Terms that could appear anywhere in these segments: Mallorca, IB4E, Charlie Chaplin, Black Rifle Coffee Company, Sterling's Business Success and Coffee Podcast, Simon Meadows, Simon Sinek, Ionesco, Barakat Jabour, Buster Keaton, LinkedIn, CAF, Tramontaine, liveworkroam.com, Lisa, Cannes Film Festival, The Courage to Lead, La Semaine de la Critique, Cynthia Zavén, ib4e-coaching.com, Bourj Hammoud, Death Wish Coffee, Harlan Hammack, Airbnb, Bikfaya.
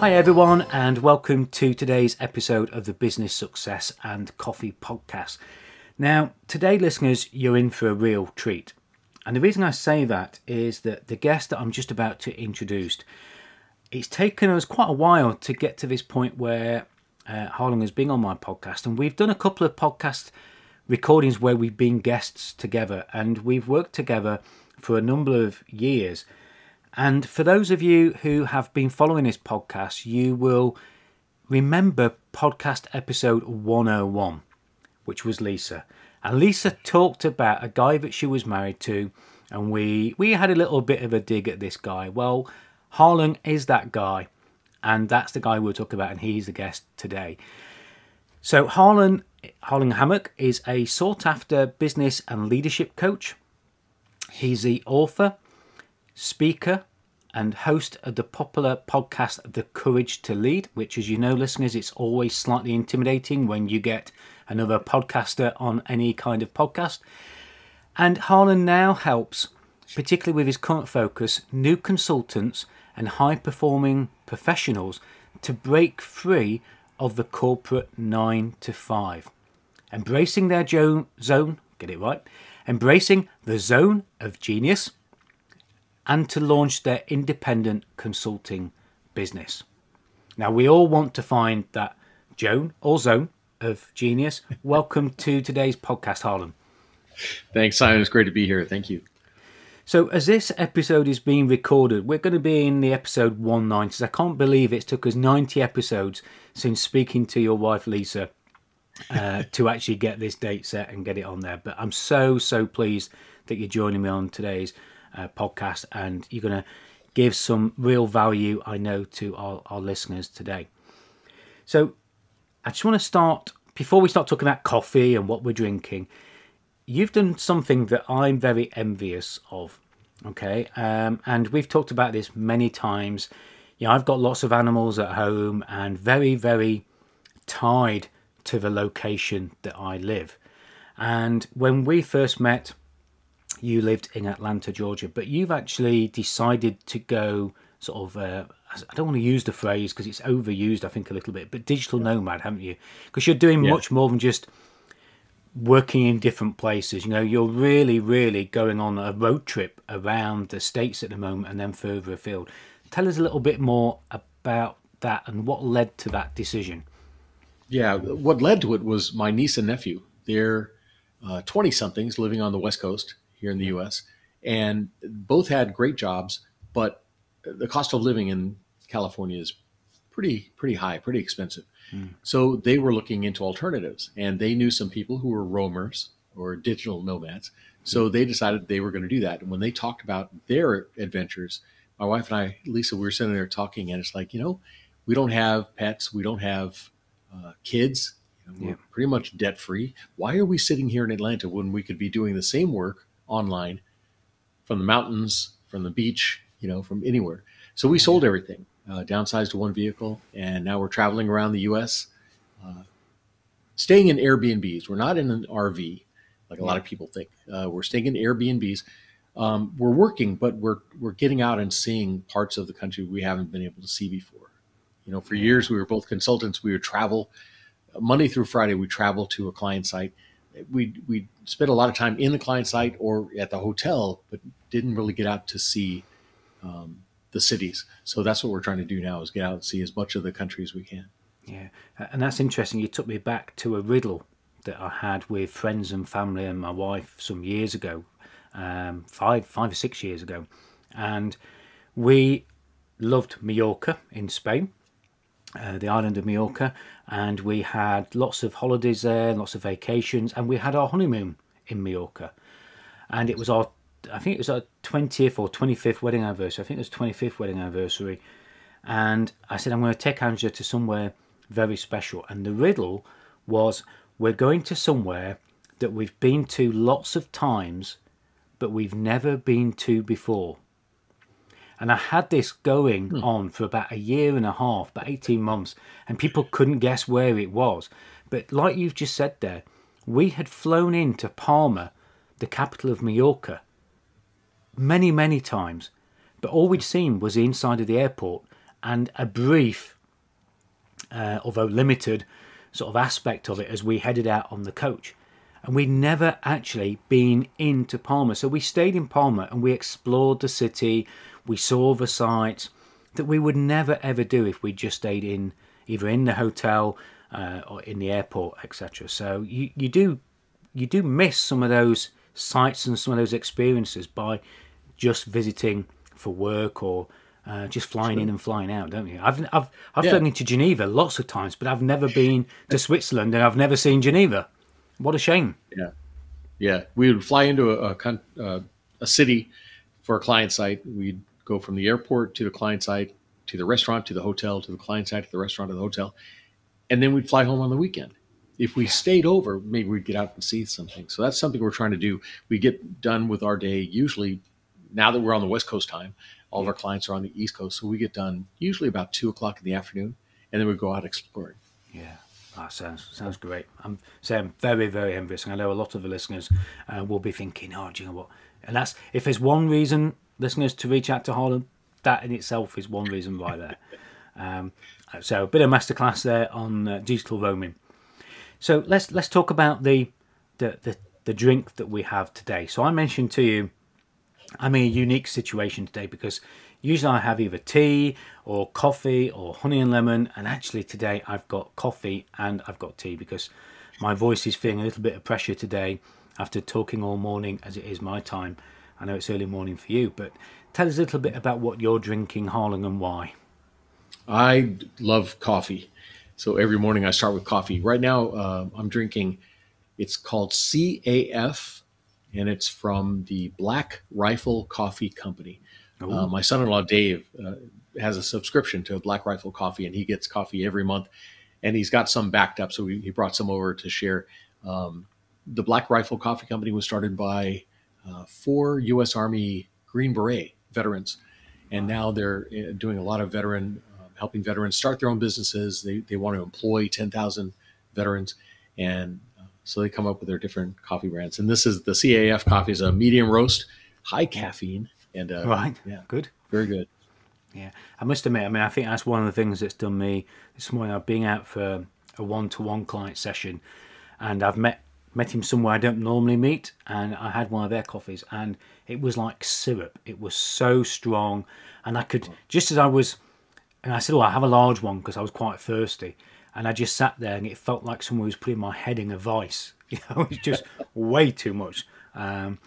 Hi, everyone, and welcome to today's episode of the Business Success and Coffee Podcast. Now, today, listeners, you're in for a real treat. And the reason I say that is that the guest that I'm just about to introduce, it's taken us quite a while to get to this point where Harlan has been on my podcast. And we've done a couple of podcast recordings where we've been guests together, and we've worked together for a number of years. And for those of you who have been following this podcast, you will remember podcast episode 101, which was Lisa. And Lisa talked about a guy that she was married to, and we had a little bit of a dig at this guy. Well, Harlan is that guy, and that's the guy we'll talk about, and he's the guest today. So Harlan Hammack is a sought-after business and leadership coach. He's the author, speaker and host of the popular podcast The Courage to Lead, which, as you know, listeners, it's always slightly intimidating when you get another podcaster on any kind of podcast. And Harlan now helps, particularly with his current focus, new consultants and high-performing professionals to break free of the corporate 9-to-5, embracing their zone, get it right, embracing the zone of genius, and to launch their independent consulting business. Now, we all want to find that Joan or zone of genius. Welcome to today's podcast, Harlan. Thanks, Simon. It's great to be here. Thank you. So as this episode is being recorded, we're going to be in the episode 190. I can't believe it took us 90 episodes since speaking to your wife, Lisa, to actually get this date set and get it on there. But I'm so pleased that you're joining me on today's podcast, and you're going to give some real value, I know, to our listeners today. So I just want to start, before we start talking about coffee and what we're drinking, you've done something that I'm very envious of, okay? And we've talked about this many times. You know, I've got lots of animals at home and very, very tied to the location that I live. And when we first met, you lived in Atlanta, Georgia, but you've actually decided to go sort of, I don't want to use the phrase because it's overused, I think, a little bit, but digital nomad, haven't you? Because you're doing much more than just working in different places. You know, you're really, really going on a road trip around the States at the moment and then further afield. Tell us a little bit more about that and what led to that decision. Yeah, what led to it was my niece and nephew. They're 20-somethings living on the West Coast here in the U.S., and both had great jobs, but the cost of living in California is pretty high, pretty expensive. So they were looking into alternatives, and they knew some people who were roamers or digital nomads. So they decided they were going to do that. And when they talked about their adventures, my wife and I, Lisa, we were sitting there talking, and it's like, you know, we don't have pets, we don't have kids, and we're pretty much debt-free. Why are we sitting here in Atlanta when we could be doing the same work online from the mountains, from the beach, you know, from anywhere? So we sold everything, downsized to one vehicle, and now we're traveling around the U.S., staying in Airbnbs. We're not in an RV like a lot of people think. We're staying in Airbnbs. We're working, but we're getting out and seeing parts of the country we haven't been able to see before. You know, for years we were both consultants. We would travel Monday through Friday. We travel to a client site. We spent a lot of time in the client site or at the hotel, but didn't really get out to see the cities. So that's what we're trying to do now, is get out and see as much of the country as we can. Yeah, and that's interesting. You took me back to a riddle that I had with friends and family and my wife some years ago, 5 or 6 years ago. And we loved Mallorca in Spain. The island of Mallorca, and we had lots of holidays there, lots of vacations, and we had our honeymoon in Mallorca. And it was our, I think it was our 20th or 25th wedding anniversary. I think it was 25th wedding anniversary. And I said, I'm going to take Angela to somewhere very special. And the riddle was, we're going to somewhere that we've been to lots of times, but we've never been to before. And I had this going on for about a year and a half, about 18 months, and people couldn't guess where it was. But like you've just said there, we had flown into Palma, the capital of Mallorca, many, many times. But all we'd seen was the inside of the airport and a brief, although limited, sort of aspect of it as we headed out on the coach. And we'd never actually been into Palma. So we stayed in Palma and we explored the city. We saw the sights that we would never, ever do if we just stayed in, either in the hotel or in the airport, etc. So you do miss some of those sights and some of those experiences by just visiting for work or just flying in and flying out, don't you? I've flown into Geneva lots of times, but I've never been to Switzerland and I've never seen Geneva. What a shame. Yeah. We would fly into a city for a client site. We'd go from the airport to the client site, to the restaurant, to the hotel, to the client site, to the restaurant, to the hotel. And then we'd fly home on the weekend. If we stayed over, maybe we'd get out and see something. So that's something we're trying to do. We get done with our day usually, now that we're on the West Coast time, all of our clients are on the East Coast. So we get done usually about 2:00 in the afternoon, and then we go out exploring. Yeah. That sounds great. I'm saying very, very envious. And I know a lot of the listeners will be thinking, oh, do you know what? And that's, if there's one reason, listeners, to reach out to Harlan, that in itself is one reason right there. So a bit of masterclass there on digital roaming. So let's talk about the drink that we have today. So I mentioned to you, I'm in a unique situation today because usually I have either tea or coffee or honey and lemon, and actually today I've got coffee and I've got tea because my voice is feeling a little bit of pressure today after talking all morning, as it is my time. I know it's early morning for you, but tell us a little bit about what you're drinking, Harlan, and why. I love coffee, so every morning I start with coffee. Right now I'm drinking, it's called CAF, and it's from the Black Rifle Coffee Company. My son-in-law, Dave, has a subscription to Black Rifle Coffee, and he gets coffee every month. And he's got some backed up, so he brought some over to share. The Black Rifle Coffee Company was started by 4 U.S. Army Green Beret veterans. And now they're doing a lot of helping veterans start their own businesses. They want to employ 10,000 veterans. And so they come up with their different coffee brands. And this is the CAF coffee, is a medium roast, high caffeine. And, good. Very good. Yeah. I must admit, I think that's one of the things that's done me this morning. I've been out for a one-to-one client session and I've met him somewhere I don't normally meet, and I had one of their coffees and it was like syrup. It was so strong. And I could, just as I was, and I said, I have a large one because I was quite thirsty. And I just sat there and it felt like someone was putting my head in a vice. It was just way too much. And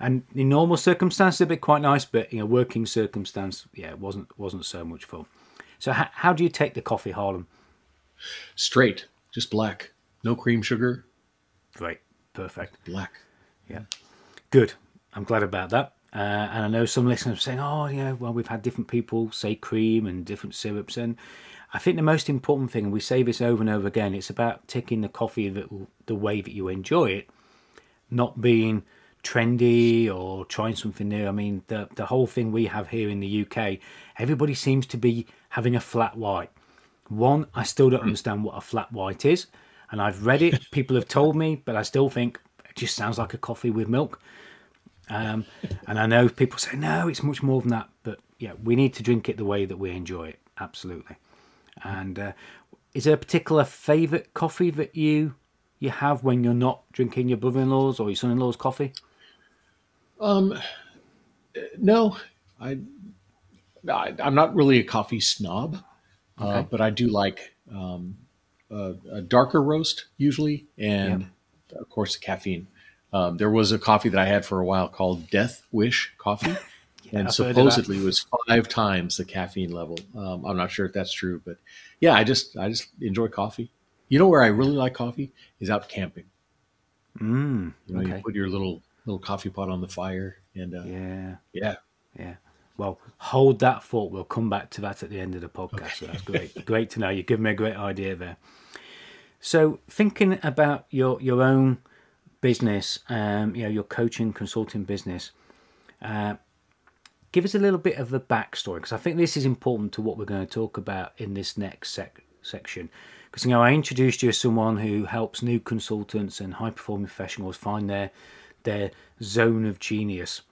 in normal circumstances, it'd be quite nice, but in a working circumstance, it wasn't so much fun. So how do you take the coffee, Harlan? Straight, just black, no cream, sugar. Great, perfect. Black. Yeah, good. I'm glad about that. And I know some listeners are saying, we've had different people say cream and different syrups. And I think the most important thing, and we say this over and over again, it's about taking the coffee the way that you enjoy it, not being trendy or trying something new. The whole thing we have here in the UK, everybody seems to be having a flat white. One, I still don't understand what a flat white is, and I've read it, people have told me, but I still think it just sounds like a coffee with milk. And I know people say, no, it's much more than that, but we need to drink it the way that we enjoy it, absolutely. And is there a particular favourite coffee that you have when you're not drinking your brother-in-law's or your son-in-law's coffee? No, I'm not really a coffee snob, okay. But I do like a darker roast usually, and of course the caffeine. There was a coffee that I had for a while called Death Wish Coffee, and supposedly was 5 times the caffeine level. I'm not sure if that's true, but I just enjoy coffee. You know where I really like coffee is out camping. You put your little coffee pot on the fire, and yeah. Well, hold that thought. We'll come back to that at the end of the podcast. Okay. So that's great. Great to know. You give me a great idea there. So thinking about your own business, your coaching, consulting business, give us a little bit of a backstory, because I think this is important to what we're going to talk about in this next section. Because, you know, I introduced you as someone who helps new consultants and high-performing professionals find their zone of genius.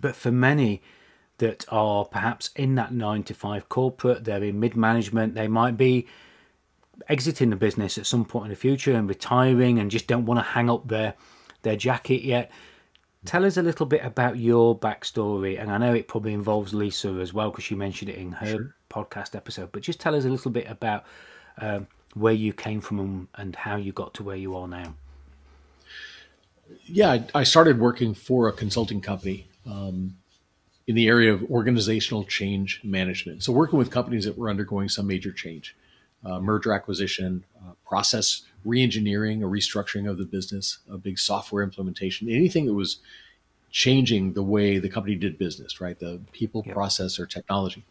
But for many that are perhaps in that 9-to-5 corporate, they're in mid-management, they might be exiting the business at some point in the future and retiring and just don't want to hang up their jacket yet. Tell us a little bit about your backstory, and I know it probably involves Lisa as well, because she mentioned it in her podcast episode, but just tell us a little bit about where you came from and how you got to where you are now. Yeah, I started working for a consulting company in the area of organizational change management. So working with companies that were undergoing some major change, merger acquisition, process reengineering or restructuring of the business, a big software implementation, anything that was changing the way the company did business, right? The people, process, or technology.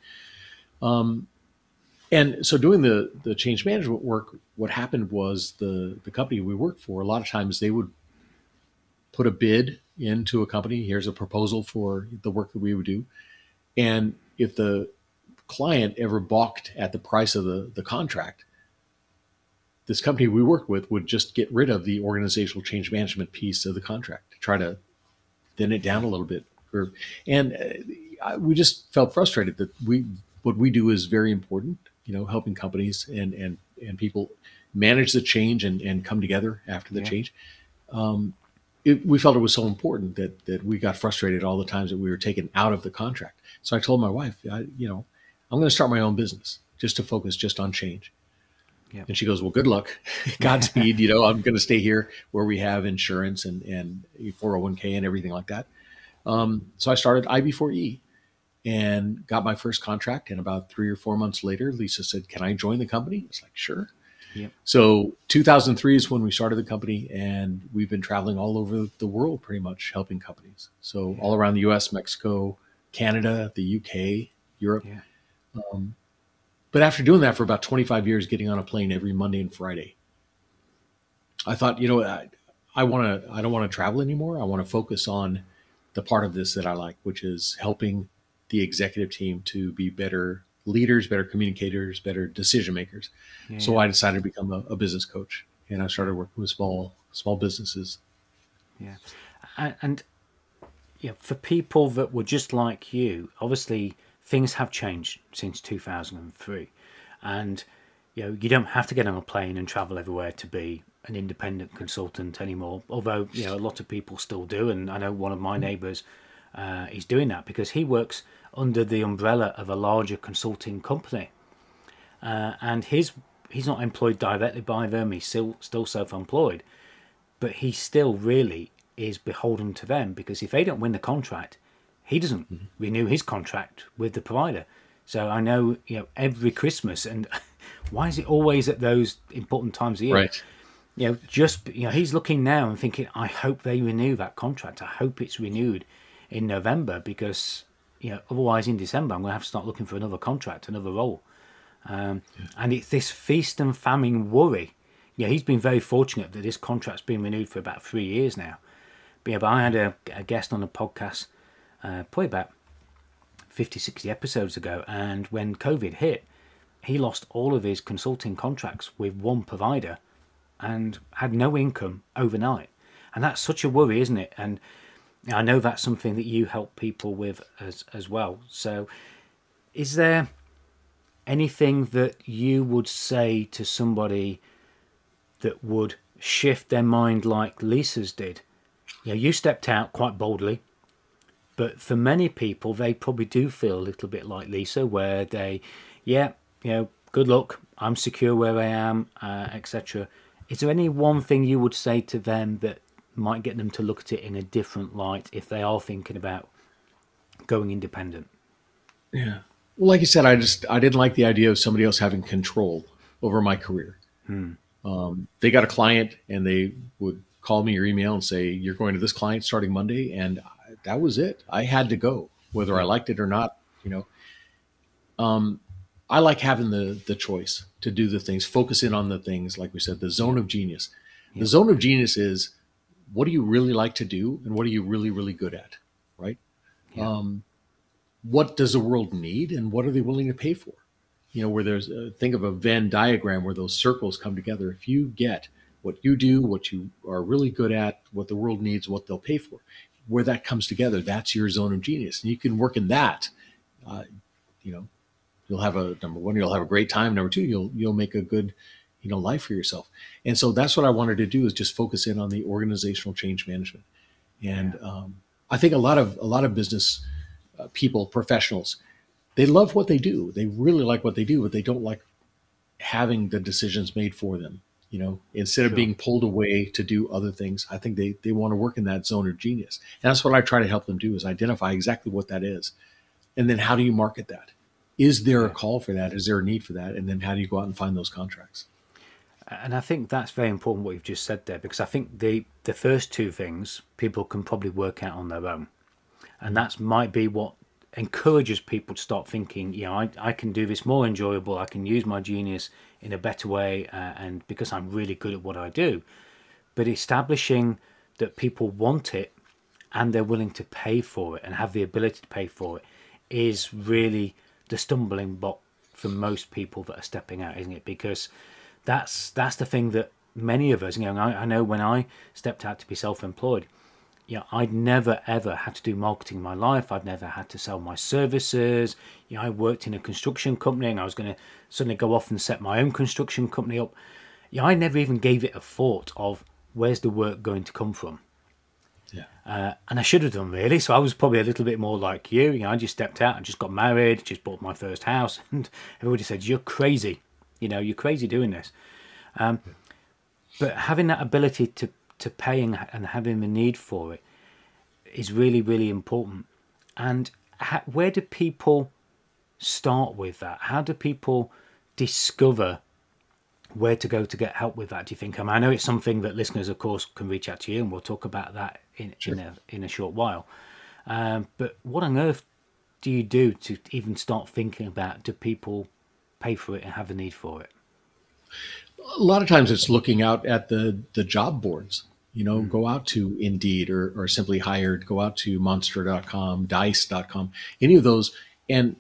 And so doing the change management work, what happened was the company we worked for, a lot of times they would put a bid into a company. Here's a proposal for the work that we would do. And if the client ever balked at the price of the contract, this company we worked with would just get rid of the organizational change management piece of the contract to try to thin it down a little bit. And we just felt frustrated that what we do is very important, you know, helping companies and people manage the change and come together after the change. We felt it was so important that we got frustrated all the times that we were taken out of the contract. So I told my wife, I'm going to start my own business just to focus just on change. Yep. And she goes, well, good luck. Godspeed. I'm going to stay here where we have insurance and 401k and everything like that. So I started IB4E and got my first contract. And about 3 or 4 months later, Lisa said, can I join the company? It's like, sure. Yep. So 2003 is when we started the company, and we've been traveling all over the world pretty much helping companies. So all around the US, Mexico, Canada, the UK, Europe. Yeah. But after doing that for about 25 years, getting on a plane every Monday and Friday, I thought, I don't want to travel anymore. I want to focus on the part of this that I like, which is helping the executive team to be better leaders, better communicators, better decision makers. Yeah. So I decided to become a business coach, and I started working with small businesses. Yeah. And for people that were just like you, obviously things have changed since 2003, and you don't have to get on a plane and travel everywhere to be an independent consultant anymore, although a lot of people still do. And I know one of my neighbors is doing that because he works under the umbrella of a larger consulting company, and he's not employed directly by them. He's still self-employed, but he still really is beholden to them, because if they don't win the contract, he doesn't renew his contract with the provider. So I know, every Christmas, and why is it always at those important times of year? Right. He's looking now and thinking, I hope they renew that contract. I hope it's renewed in November, because otherwise in December I'm going to have to start looking for another contract, another role. And it's this feast and famine worry. He's been very fortunate that this contract's been renewed for about 3 years now. But I had a guest on a podcast probably about 50, 60 episodes ago, and when COVID hit, he lost all of his consulting contracts with one provider and had no income overnight. And that's such a worry, isn't it? And I know that's something that you help people with as well. So is there anything that you would say to somebody that would shift their mind like Lisa's did? You stepped out quite boldly. But for many people, they probably do feel a little bit like Lisa, where they, good luck, I'm secure where I am, etc. Is there any one thing you would say to them that might get them to look at it in a different light if they are thinking about going independent? Yeah. Well, like you said, I didn't like the idea of somebody else having control over my career. They got a client, and they would call me or email and say, you're going to this client starting Monday, and that was it. I had to go, whether I liked it or not. I like having the choice to do the things, focus in on the things, like we said, the zone of genius. The zone of genius is what do you really like to do, and what are you really, really good at, right? Yeah. What does the world need, and what are they willing to pay for? You know, where there's think of a Venn diagram where those circles come together. If you get what you do, what you are really good at, what the world needs, what they'll pay for, where that comes together, that's your zone of genius. And you can work in that, you know, you'll have a, number one, you'll have a great time. Number two, you'll make a good, you know, life for yourself. And so that's what I wanted to do, is just focus in on the organizational change management. And I think a lot of business people, professionals, they love what they do. They really like what they do, but they don't like having the decisions made for them. You know, instead of being pulled away to do other things, I think they want to work in that zone of genius. And that's what I try to help them do, is identify exactly what that is. And then how do you market that? Is there a call for that? Is there a need for that? And then how do you go out and find those contracts? And I think that's very important what you've just said there, because I think the first two things people can probably work out on their own. And that might be what encourages people to start thinking, you know, I can do this more enjoyable, I can use my genius in a better way, and because I'm really good at what I do. But establishing that people want it and they're willing to pay for it and have the ability to pay for it is really the stumbling block for most people that are stepping out, isn't it? Because that's the thing that many of us, you know, I know when I stepped out to be self-employed, you know, I'd never, ever had to do marketing in my life. I'd never had to sell my services. You know, I worked in a construction company and I was going to suddenly go off and set my own construction company up. You know, I never even gave it a thought of where's the work going to come from. Yeah. And I should have done, really. So I was probably a little bit more like you. You know, I just stepped out and just got married, just bought my first house. And everybody said, you're crazy. You know, you're crazy doing this. But having that ability to paying and having the need for it is really, really important. And where do people start with that? How do people discover where to go to get help with that, do you think? I mean, I know it's something that listeners, of course, can reach out to you, and we'll talk about that in a short while. But what on earth do you do to even start thinking about, do people pay for it and have a need for it? A lot of times it's looking out at the job boards, you know, go out to Indeed or Simply Hired, go out to Monster.com, Dice.com, any of those, and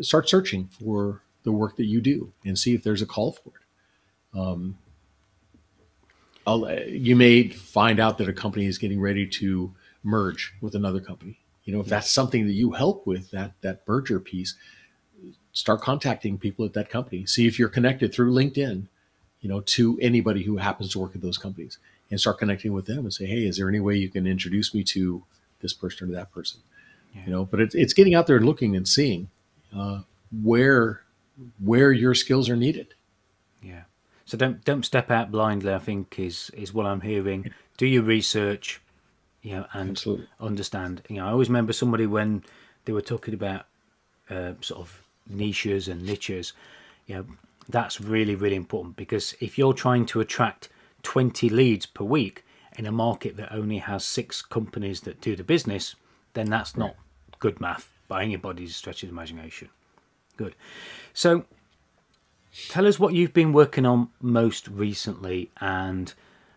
start searching for the work that you do and see if there's a call for it. You may find out that a company is getting ready to merge with another company. You know, if that's something that you help with, that merger piece, start contacting people at that company. See if you're connected through LinkedIn, you know, to anybody who happens to work at those companies, and start connecting with them and say, hey, is there any way you can introduce me to this person or that person? Yeah. You know, but it's getting out there and looking and seeing where your skills are needed. Yeah. So don't step out blindly, I think is what I'm hearing. Do your research, you know, and Absolutely. Understand. You know, I always remember somebody when they were talking about sort of niches and niches, you know, that's really, really important, because if you're trying to attract 20 leads per week in a market that only has 6 companies that do the business, then that's not good math by anybody's stretch of the imagination. Good. So tell us what you've been working on most recently, and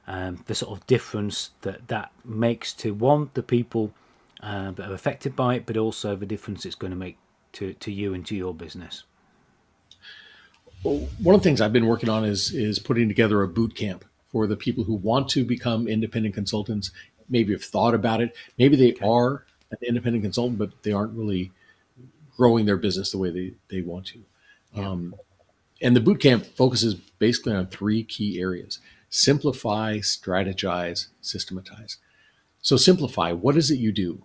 the sort of difference that makes to, one, the people that are affected by it, but also the difference it's going to make to you and to your business. One of the things I've been working on is putting together a boot camp for the people who want to become independent consultants, maybe have thought about it. Maybe they are an independent consultant, but they aren't really growing their business the way they want to. Yeah. And the boot camp focuses basically on 3 key areas: simplify, strategize, systematize. So simplify, what is it you do?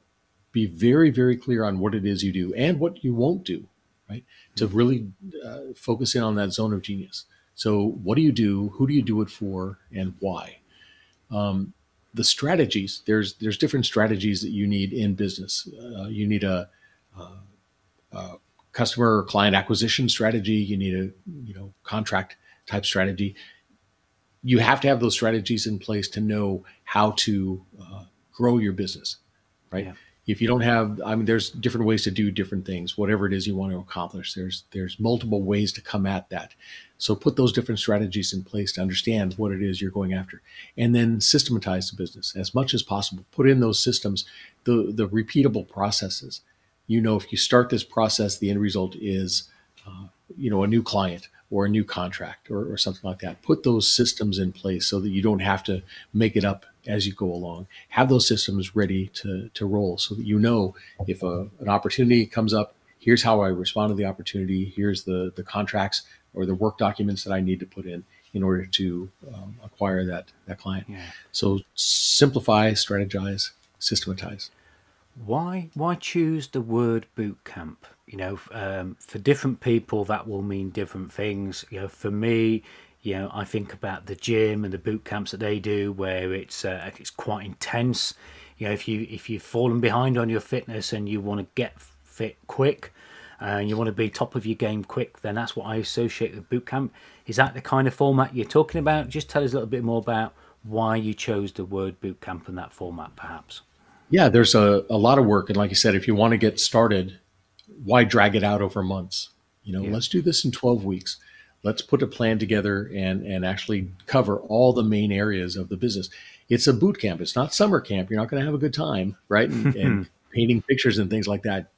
Be very, very clear on what it is you do and what you won't do. Right? To really focus in on that zone of genius. So what do you do? Who do you do it for, and why? The strategies, there's different strategies that you need in business. You need a customer or client acquisition strategy. You need a contract type strategy. You have to have those strategies in place to know how to grow your business, right? Yeah. If you don't have, I mean, there's different ways to do different things, whatever it is you want to accomplish. There's multiple ways to come at that. So put those different strategies in place to understand what it is you're going after, and then systematize the business as much as possible. Put in those systems, the repeatable processes. You know, if you start this process, the end result is, a new client or a new contract or something like that. Put those systems in place so that you don't have to make it up as you go along. Have those systems ready to roll so that you know if an opportunity comes up, here's how I respond to the opportunity. Here's the contracts or the work documents that I need to put in order to acquire that client. Yeah. So simplify, strategize, systematize. Why choose the word boot camp? For different people that will mean different things. For me, I think about the gym and the boot camps that they do, where it's quite intense. If you've fallen behind on your fitness and you want to get fit quick and you want to be top of your game quick, then that's what I associate with boot camp. Is that the kind of format you're talking about? Just tell us a little bit more about why you chose the word boot camp and that format, perhaps. Yeah, there's a lot of work. And like you said, if you want to get started, why drag it out over months? Let's do this in 12 weeks. Let's put a plan together and actually cover all the main areas of the business. It's a boot camp. It's not summer camp. You're not going to have a good time, right? And painting pictures and things like that.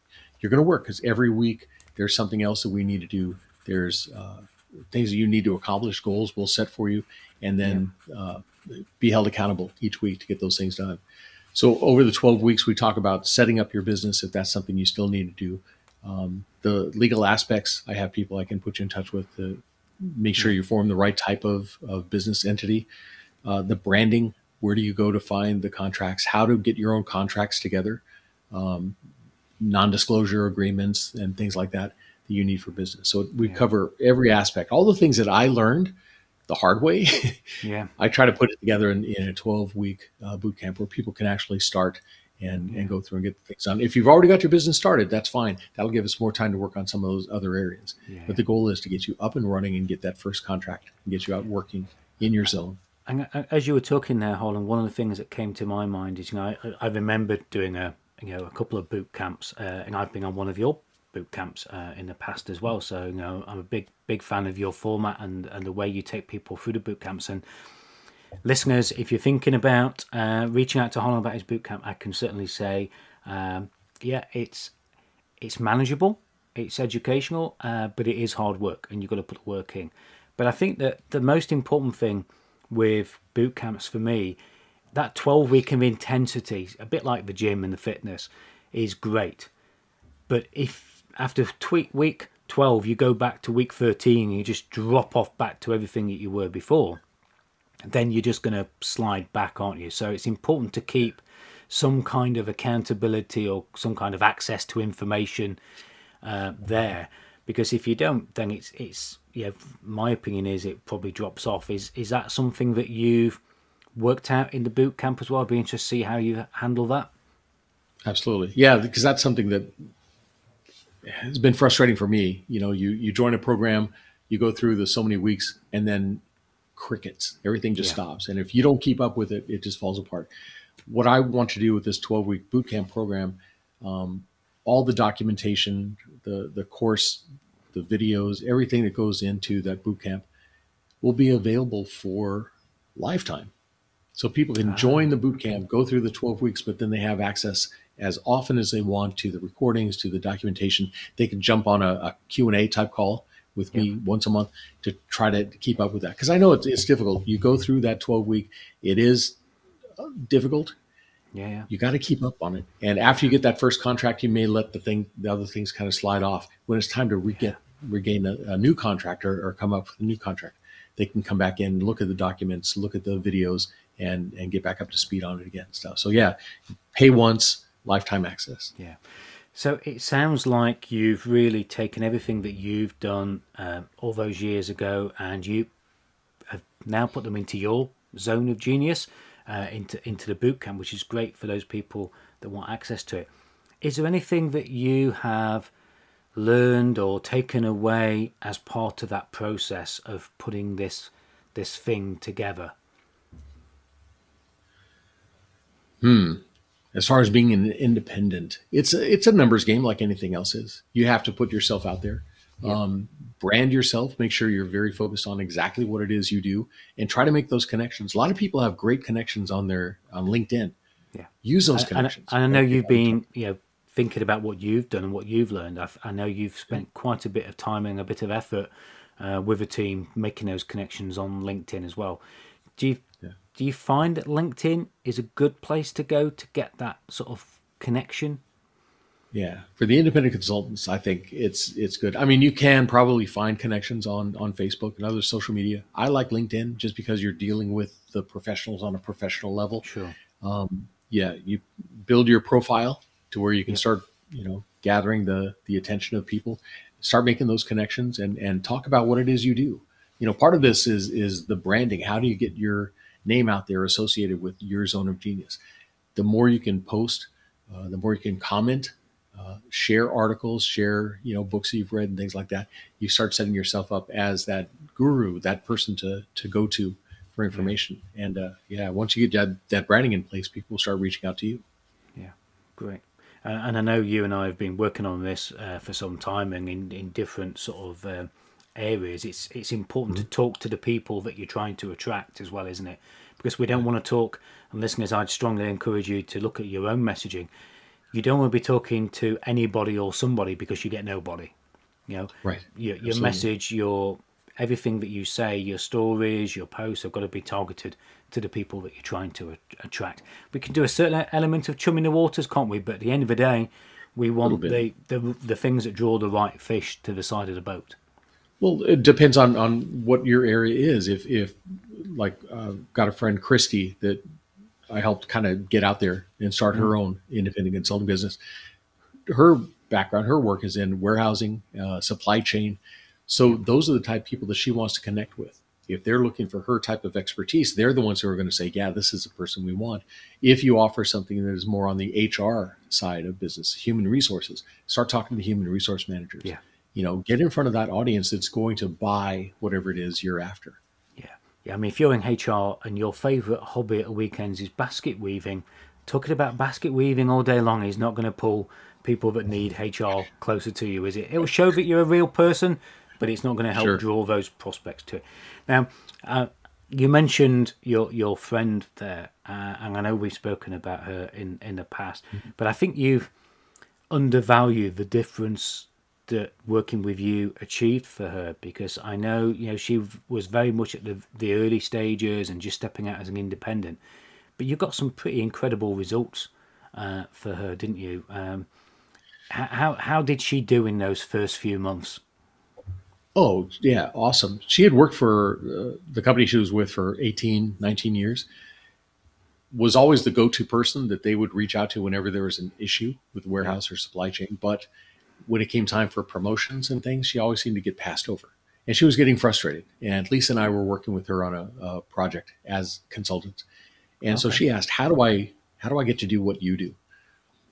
You're going to work because every week there's something else that we need to do. There's things that you need to accomplish, goals we'll set for you, and then be held accountable each week to get those things done. So over the 12 weeks, we talk about setting up your business if that's something you still need to do. The legal aspects, I have people I can put you in touch with to make sure you form the right type of business entity. The branding, where do you go to find the contracts, how to get your own contracts together, non-disclosure agreements and things like that you need for business. So we cover every aspect, all the things that I learned the hard way. I try to put it together in a 12-week boot camp where people can actually start and go through and get things done. If you've already got your business started, that's fine. That'll give us more time to work on some of those other areas. Yeah. But the goal is to get you up and running and get that first contract and get you out working in your zone. And as you were talking there, Harlan, one of the things that came to my mind is, I remember doing a couple of boot camps, and I've been on one of your boot camps in the past as well. So, I'm a big fan of your format and the way you take people through the boot camps. And listeners, if you're thinking about reaching out to Harlan about his boot camp, I can certainly say, it's manageable, it's educational, but it is hard work and you've got to put the work in. But I think that the most important thing with boot camps for me, that 12-week of intensity, a bit like the gym and the fitness, is great. But if after week 12, you go back to week 13 and you just drop off back to everything that you were before, then you're just going to slide back, aren't you? So it's important to keep some kind of accountability or some kind of access to information there, because if you don't, then it's my opinion is it probably drops off. Is that something that you've worked out in the boot camp as well? I'd be interested to see how you handle that. Absolutely. Yeah, because that's something that has been frustrating for me. You join a program, you go through the so many weeks, and then crickets, everything just stops. And if you don't keep up with it, it just falls apart. What I want to do with this 12-week bootcamp program, all the documentation, the course, the videos, everything that goes into that bootcamp will be available for lifetime. So people can join the bootcamp, go through the 12 weeks, but then they have access as often as they want to the recordings, to the documentation. They can jump on a Q&A type call with me once a month to try to keep up with that. Because I know it's difficult. You go through that 12-week, it is difficult. Yeah. You got to keep up on it. And after you get that first contract, you may let the other things kind of slide off. When it's time to regain a new contract or come up with a new contract, they can come back in, look at the documents, look at the videos, and get back up to speed on it again and stuff. So pay once, lifetime access. Yeah. So it sounds like you've really taken everything that you've done all those years ago, and you have now put them into your zone of genius, into the boot camp, which is great for those people that want access to it. Is there anything that you have learned or taken away as part of that process of putting this thing together? as far as being an independent, it's a numbers game like anything else is. You have to put yourself out there, brand yourself, make sure you're very focused on exactly what it is you do, and try to make those connections. A lot of people have great connections on LinkedIn. Yeah, use those connections. And I know you've been thinking about what you've done and what you've learned. I know you've spent quite a bit of time and a bit of effort with a team making those connections on LinkedIn as well. Do you find that LinkedIn is a good place to go to get that sort of connection? Yeah, for the independent consultants, I think it's good. I mean, you can probably find connections on Facebook and other social media. I like LinkedIn just because you're dealing with the professionals on a professional level. Sure. You build your profile to where you can start, gathering the attention of people, start making those connections and talk about what it is you do. Part of this is the branding. How do you get your name out there associated with your zone of genius? The more you can post, the more you can comment, share articles, share, books you've read and things like that. You start setting yourself up as that guru, that person to go to for information. And once you get that branding in place, people will start reaching out to you. Yeah, great. And I know you and I have been working on this for some time, and in different sort of areas. It's important to talk to the people that you're trying to attract as well, isn't it? Because we don't want to talk, and listeners, I'd strongly encourage you to look at your own messaging. You don't want to be talking to anybody or somebody, because you get nobody. Right. Your message, your everything that you say, your stories, your posts have got to be targeted to the people that you're trying to attract. We can do a certain element of chumming the waters, can't we? But at the end of the day, we want the things that draw the right fish to the side of the boat. Well, it depends on what your area is. If like, got a friend, Christy, that I helped kind of get out there and start her own independent consulting business. Her background, her work is in warehousing, supply chain. So those are the type of people that she wants to connect with. If they're looking for her type of expertise, they're the ones who are going to say, yeah, this is the person we want. If you offer something that is more on the HR side of business, human resources, start talking to human resource managers. Yeah. Get in front of that audience that's going to buy whatever it is you're after. Yeah, I mean, if you're in HR and your favourite hobby at the weekends is basket weaving, talking about basket weaving all day long is not going to pull people that need HR closer to you, is it? It will show that you're a real person, but it's not going to help draw those prospects to it. Now, you mentioned your friend there, and I know we've spoken about her in the past, but I think you've undervalued the difference that working with you achieved for her, because I know she was very much at the early stages and just stepping out as an independent, but you got some pretty incredible results for her, didn't you? How did she do in those first few months? Oh yeah, awesome. She had worked for the company she was with for 18-19 years, was always the go-to person that they would reach out to whenever there was an issue with warehouse or supply chain, but when it came time for promotions and things, she always seemed to get passed over, and she was getting frustrated. And Lisa and I were working with her on a project as consultants. And so she asked, how do I get to do what you do?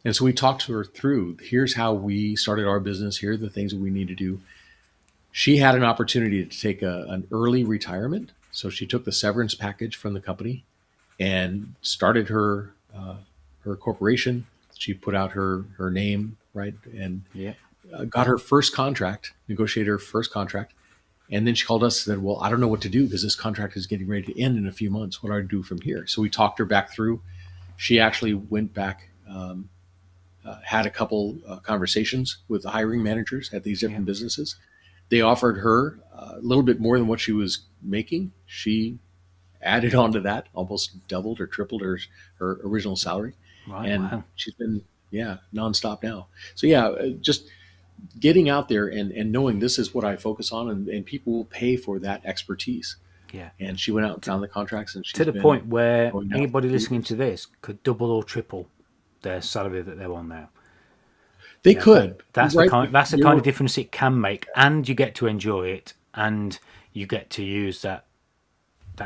And so we talked to her through, here's how we started our business. Here are the things that we need to do. She had an opportunity to take an early retirement. So she took the severance package from the company and started her corporation. She put out her name, right? And got her first contract, negotiated her first contract. And then she called us and said, well, I don't know what to do because this contract is getting ready to end in a few months. What do I do from here? So we talked her back through. She actually went back, had a couple conversations with the hiring managers at these different businesses. They offered her a little bit more than what she was making. She added on to that, almost doubled or tripled her original salary. Right, and she's been, nonstop now. So just getting out there and knowing this is what I focus on, and people will pay for that expertise. Yeah. And she went out and found the contracts, and she's to the point where anybody listening to this could double or triple their salary that they're on now. They could. That's right. That's the kind of difference it can make, and you get to enjoy it, and you get to use that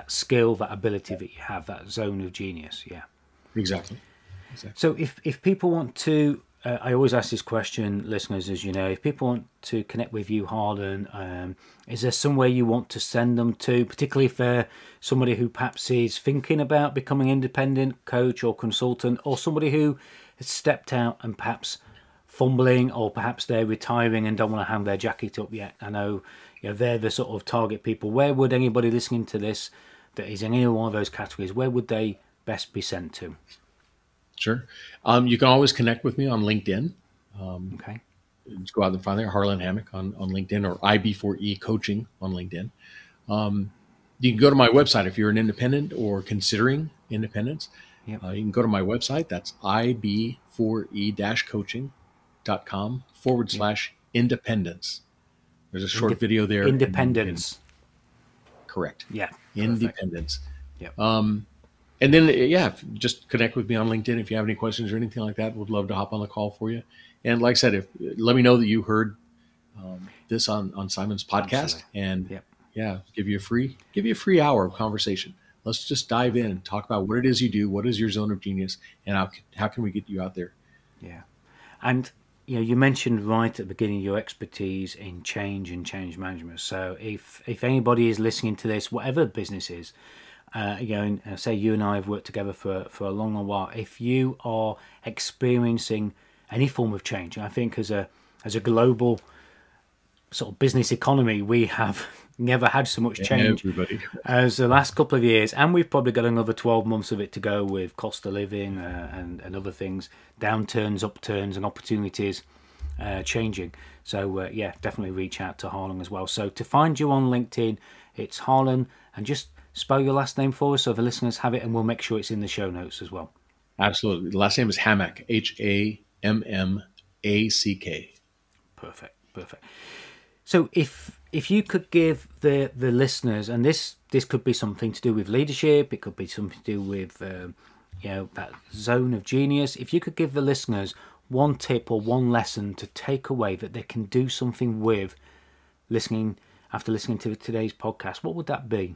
skill, that ability that you have, that zone of genius. Yeah. Exactly. So if people want to I always ask this question, listeners, as you know, if people want to connect with you, Harlan, is there somewhere you want to send them to, particularly if they're somebody who perhaps is thinking about becoming an independent coach or consultant, or somebody who has stepped out and perhaps fumbling, or perhaps they're retiring and don't want to hang their jacket up yet? I know, you know, they're the sort of target people. Where would anybody listening to this that is in any one of those categories, where would they best be sent to? Sure. You can always connect with me on LinkedIn. Okay. Just go out and find there, Harlan Hammack on LinkedIn, or IB4E Coaching on LinkedIn. You can go to my website if you're an independent or considering independence. Yep. You can go to my website. That's ib4e-coaching.com /independence. There's a short video there. Independence. Correct. Yeah. Independence. Yeah. And then, yeah, just connect with me on LinkedIn. If you have any questions or anything like that, we'd love to hop on the call for you. And like I said, let me know that you heard this on Simon's podcast. Absolutely. And yeah, give you a free hour of conversation. Let's just dive in and talk about what it is you do, what is your zone of genius, and how can we get you out there? Yeah. And, you know, you mentioned right at the beginning your expertise in change and change management. So if anybody is listening to this, whatever business is, again, say you and I have worked together for a long while. If you are experiencing any form of change, I think as a global sort of business economy, we have never had so much change as the last couple of years, and we've probably got another 12 months of it to go with cost of living and other things, downturns, upturns, and opportunities changing. So yeah, definitely reach out to Harlan as well. So to find you on LinkedIn, it's Harlan, and just spell your last name for us so the listeners have it, and we'll make sure it's in the show notes as well. Absolutely. The last name is Hammack, Hammack. Perfect. So if you could give the listeners, and this could be something to do with leadership, it could be something to do with that zone of genius, if you could give the listeners one tip or one lesson to take away that they can do something with after listening to today's podcast, what would that be?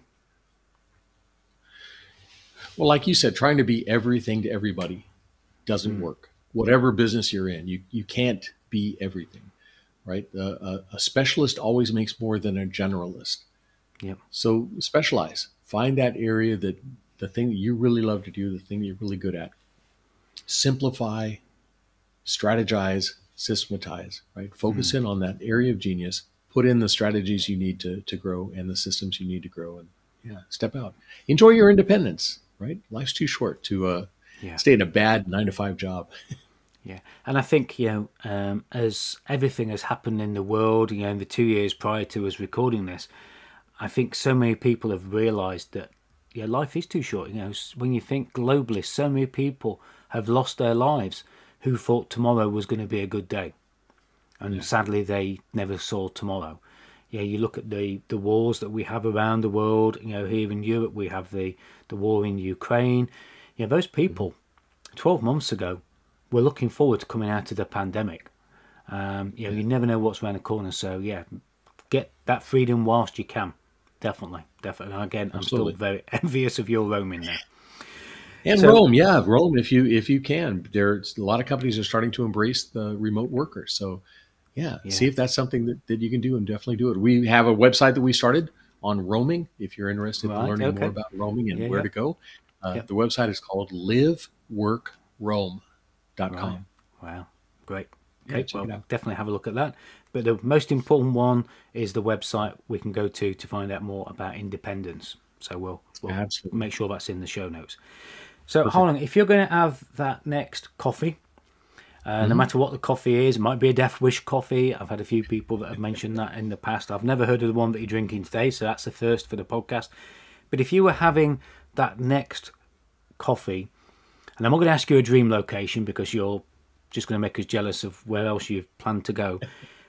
Well, like you said, trying to be everything to everybody doesn't work. Whatever business you're in, you can't be everything, right? A specialist always makes more than a generalist. Yep. So specialize. Find that area, that the thing that you really love to do, the thing that you're really good at. Simplify, strategize, systematize, right? Focus in on that area of genius. Put in the strategies you need to grow and the systems you need to grow, and step out. Enjoy your independence. Right? Life's too short to stay in a bad 9-to-5 job. Yeah. And I think, as everything has happened in the world, in the 2 years prior to us recording this, I think so many people have realized that life is too short. When you think globally, so many people have lost their lives who thought tomorrow was going to be a good day. And sadly, they never saw tomorrow. Yeah, you look at the wars that we have around the world. Here in Europe, we have the war in Ukraine. Those people, 12 months ago, were looking forward to coming out of the pandemic. You never know what's around the corner. So, get that freedom whilst you can. Definitely. And again, absolutely. I'm still very envious of your Rome in there. And so, Rome, if you can. There's a lot of companies are starting to embrace the remote worker. So, see if that's something that you can do, and definitely do it. We have a website that we started on roaming, if you're interested in learning more about roaming and where to go. The website is called liveworkroam.com. Right. Wow, great. Okay, well, definitely have a look at that. But the most important one is the website we can go to find out more about independence. So we'll make sure that's in the show notes. So, Harlan, if you're going to have that next coffee, no matter what the coffee is, it might be a Death Wish coffee. I've had a few people that have mentioned that in the past. I've never heard of the one that you're drinking today, so that's the first for the podcast. But if you were having that next coffee, and I'm not going to ask you a dream location because you're just going to make us jealous of where else you've planned to go.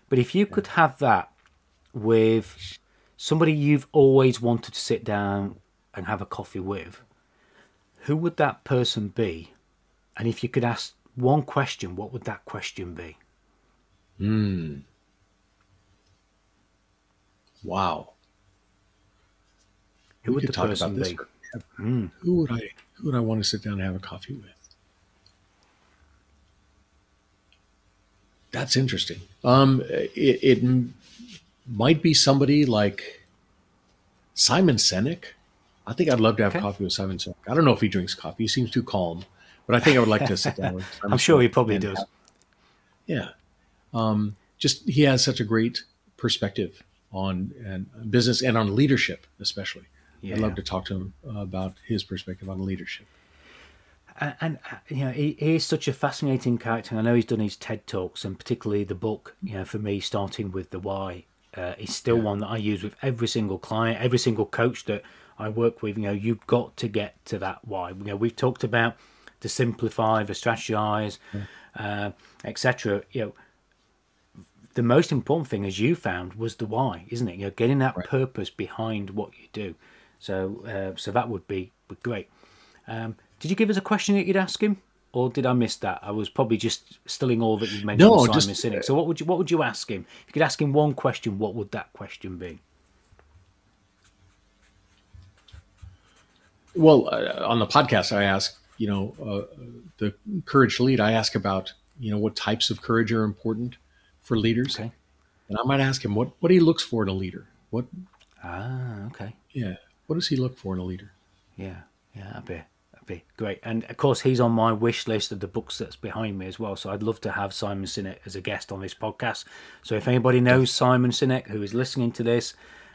But if you could have that with somebody you've always wanted to sit down and have a coffee with, who would that person be? And if you could ask one question, what would that question be? Wow. Who would the person be? Who would I want to sit down and have a coffee with? That's interesting. It might be somebody like Simon Sinek. I think I'd love to have coffee with Simon Sinek. I don't know if he drinks coffee. He seems too calm, but I think I would like to sit down with Simon. I'm sure he probably does. Yeah. Just he has such a great perspective on and business and on leadership, especially. Yeah. I'd love to talk to him about his perspective on leadership. And you know, he is such a fascinating character. And I know he's done his TED Talks, and particularly the book, you know, for me, Starting with the Why, is still one that I use with every single client, every single coach that I work with. You know, you've got to get to that why. You know, we've talked about the simplify, the strategize, etc. You know, the most important thing, as you found, was the why, isn't it? You know, getting that purpose behind what you do. So that would be great. Did you give us a question that you'd ask him, or did I miss that? I was probably just stilling all that you mentioned. No, Simon Sinek. So what would you ask him? If you could ask him one question, what would that question be? Well, on the podcast, I ask, you know, the courage to lead. I ask about, you know, what types of courage are important for leaders, and I might ask him what he looks for in a leader. What does he look for in a leader? That'd be great. And of course, he's on my wish list of the books that's behind me as well. So I'd love to have Simon Sinek as a guest on this podcast. So if anybody knows Simon Sinek who is listening to this,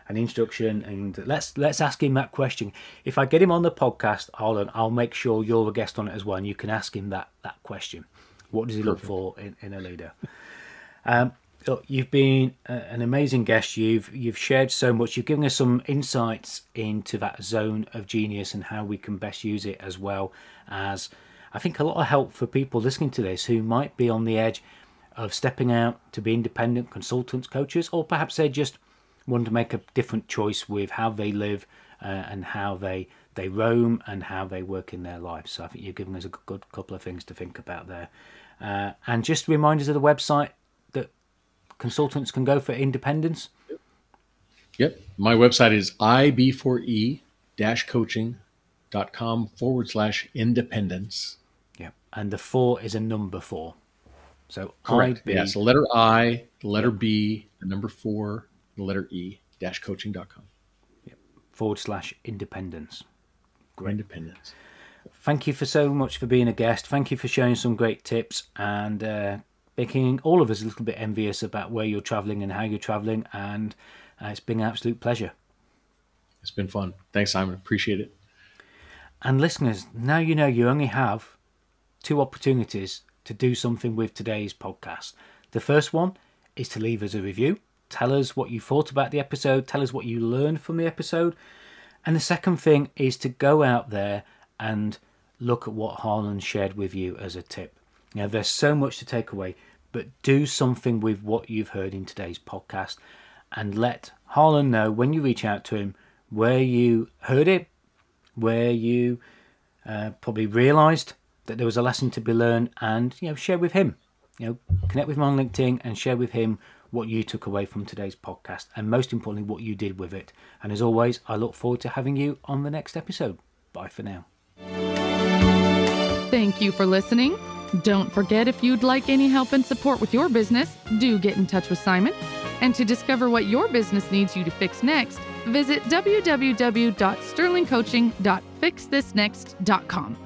an introduction, and let's ask him that question. If I get him on the podcast, I'll make sure you're a guest on it as well, and you can ask him that question. What does he look for in a leader? Look, you've been an amazing guest. You've shared so much. You've given us some insights into that zone of genius and how we can best use it, as well as, I think, a lot of help for people listening to this who might be on the edge of stepping out to be independent consultants, coaches, or perhaps they just want to make a different choice with how they live and how they roam and how they work in their lives. So I think you've given us a good couple of things to think about there. And just reminders of the website that consultants can go for independence. Yep. My website is ib4e-coaching.com/independence. Yeah. And the 4 is a number 4. So correct. IB. Yeah, so letter I, the letter B, the number 4, the letter e-coaching.com. Yep. /independence. Great. Independence. Thank you for so much for being a guest. Thank you for sharing some great tips and making all of us a little bit envious about where you're traveling and how you're traveling. And it's been an absolute pleasure. It's been fun. Thanks, Simon. Appreciate it. And listeners, now you know you only have 2 opportunities to do something with today's podcast. The first one is to leave us a review. Tell us what you thought about the episode. Tell us what you learned from the episode. And the second thing is to go out there and look at what Harlan shared with you as a tip. Now, there's so much to take away, but do something with what you've heard in today's podcast, and let Harlan know when you reach out to him where you heard it, where you probably realised that there was a lesson to be learned, and, you know, share with him. You know, connect with him on LinkedIn and share with him what you took away from today's podcast, and most importantly, what you did with it. And as always, I look forward to having you on the next episode. Bye for now. Thank you for listening. Don't forget, if you'd like any help and support with your business, do get in touch with Simon. And to discover what your business needs you to fix next, visit www.sterlingcoaching.fixthisnext.com.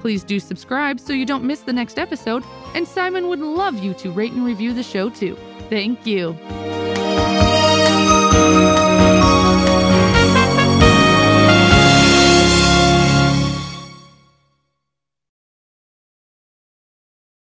Please do subscribe so you don't miss the next episode, and Simon would love you to rate and review the show too. Thank you.